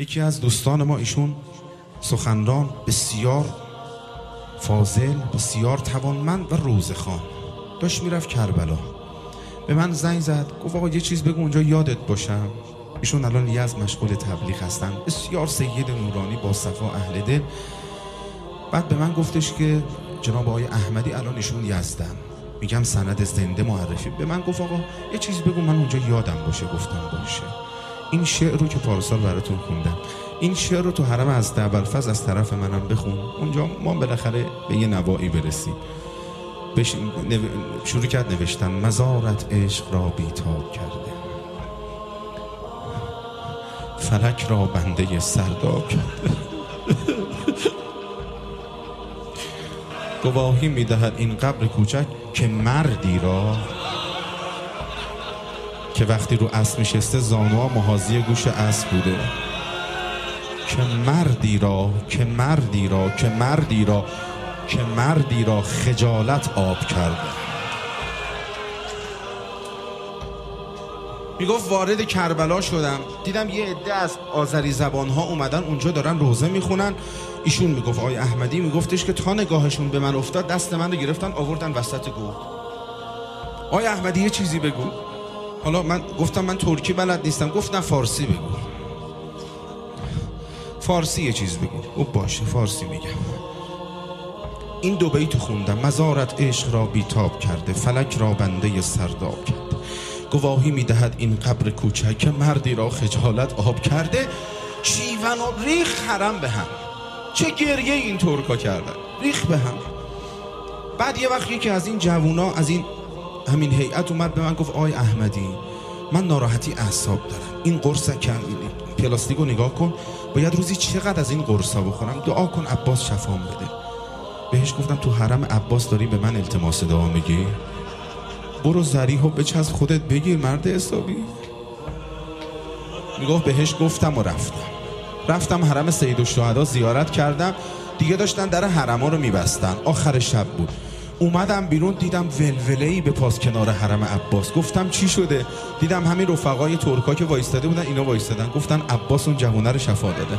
یکی از دوستان ما، ایشون سخنران بسیار فاضل، بسیار توانمند و روزخوان، داشت میرفت کربلا. به من زنگ زد، گفت آقا یه چیز بگو اونجا یادت باشم. ایشون الان یزد مشغول تبلیغ هستن، بسیار سید نورانی، با صفا، اهل دل. بعد به من گفتش که جناب آقای احمدی الان ایشون یزدن، میگم سند زنده معرفی. به من گفت آقا یه چیز بگو من اونجا یادم باشه. گفتم باشه. این شعر رو که پارسال براتون خوندم، این شعر رو تو حرم از ابوالفضل از طرف منم بخون، اونجا ما بالاخره به یه نوایی برسیم. شروع کرد نوشتم: مزارت عشق را بیتاب کرده، فلک را بنده سردا کرده. گواهی میدهد این قبر کوچک که مردی را که وقتی رو اسب نشسته زانوها محاذی گوش اسب بوده، که مردی را خجالت آب کرد. میگفت وارد کربلا شدم، دیدم یه عده از آذری زبانها اومدن اونجا دارن روزه میخونن. ایشون میگفت آقای احمدی میگفتش که تا نگاهشون به من افتاد دست من رو گرفتن آوردن وسط گور. آقای احمدی یه چیزی بگو. حالا من گفتم من ترکی بلد نیستم. گفت نه فارسی بگو، فارسی یه چیز بگو. باشه فارسی میگم. این دو بیت خوندم: مزارت عشق را بیتاب کرده، فلک را بنده سرداب کرده، گواهی میدهد این قبر کوچک که مردی را خجالت آب کرده. شیون و ریخ حرم به هم، چه گریه این ترکا کردن، ریخ به هم. بعد یه وقت یکی از این جوونا از این همین هیئت اومد به من گفت آی احمدی من ناراحتی اعصاب دارم، این قرص پلاستیکو نگاه کن، باید روزی چقدر از این قرصا بخورم، دعا کن عباس شفام بده. بهش گفتم تو حرم عباس داری به من التماس دعا میگی؟ برو ذریحو بچسب خودت بگیر مرد حسابی. میگفت بهش گفتم و رفتم حرم سیدالشهدا زیارت کردم. دیگه داشتن در حرما رو میبستن، آخر شب بود. اومدم بیرون دیدم ولوله‌ای به پاس کنار حرم عباس. گفتم چی شده؟ دیدم همین رفقای ترکا که وایستاده بودن اینا وایستادن، گفتن عباس اون جوونه رو شفا داده.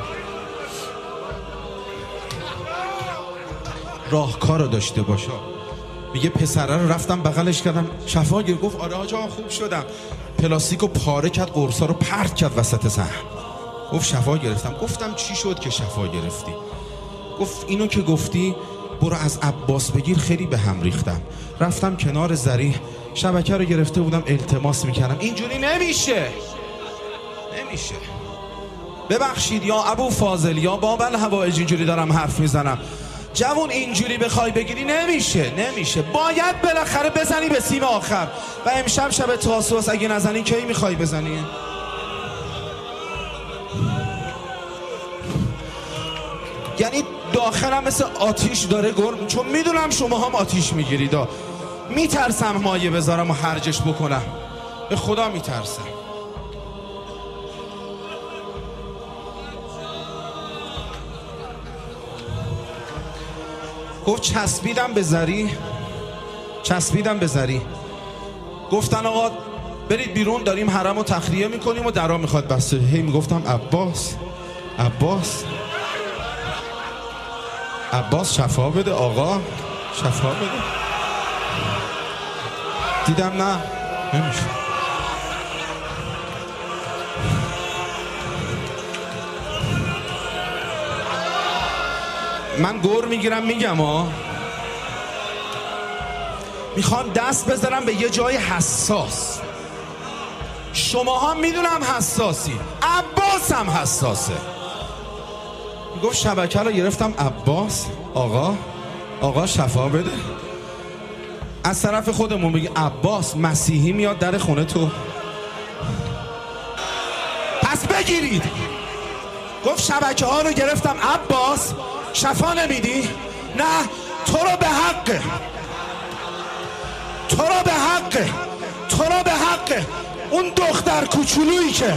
راهکارو داشته باشه. میگه پسره رو رفتم بغلش کردم شفا گیر. گفت آره آجا خوب شدم. پلاستیکو پاره کرد، قرصا رو پرت کرد وسط صحن. گفت شفا گرفتم. گفتم چی شد که شفا گرفتی؟ گفت اینو که گفتی برو از عباس بگیر، خیلی به هم ریختم. رفتم کنار ذریح، شبکه رو گرفته بودم التماس میکردم، اینجوری نمیشه، ببخشید یا ابوالفضل یا بابن هوایج اینجوری دارم حرف میزنم، جوون اینجوری بخوای بگیری نمیشه، باید بالاخره بزنی به سیم آخر. و امشب شب تاسوعاست، اگه نزنی کی میخوای بزنی؟ یعنی داخلم مثل آتیش داره گرم، چون میدونم شما هم آتیش میگیرید. میترسم مایه بذارم و هرجش بکنم، به خدا میترسم. گفت چسبیدم به ذریح. گفتن آقا برید بیرون داریم حرم رو تخریه میکنیم و درا میخواد بسته. هی میگفتم عباس شفا بده، آقا شفا بده. دیدم نه نمیشه. من گور میگیرم میگم میخوام دست بذارم به یه جای حساس. شماها میدونم حساسی، عباس هم حساسه. گفت شبکه رو گرفتم عباس، آقا شفا بده. از طرف خودمون بگی عباس مسیحی میاد در خونه تو، پس بگیرید. گفت شبکه ها رو گرفتم عباس شفا نمیدی؟ نه تو رو به حقه. اون دختر کوچولویی که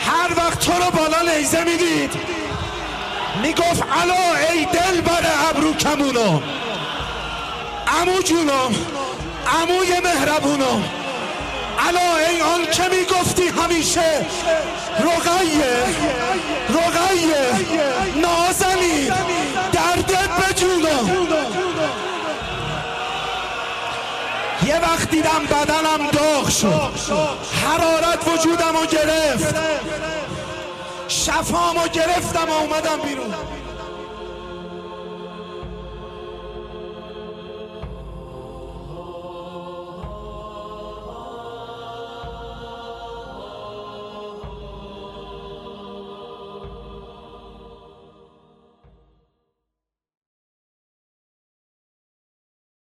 هر وقت تو رو بالا نیزه میدید میگفت علا ای دل بره ابرو کمونم، عمو جونم، عموی مهربونم، الا ای آن که می گفتی همیشه رقیه نازنی دردت بجونم. یه وقت دیدم بدنم داغ شد، حرارت وجودم رو گرفت، شفامو گرفتم و اومدم بیرون.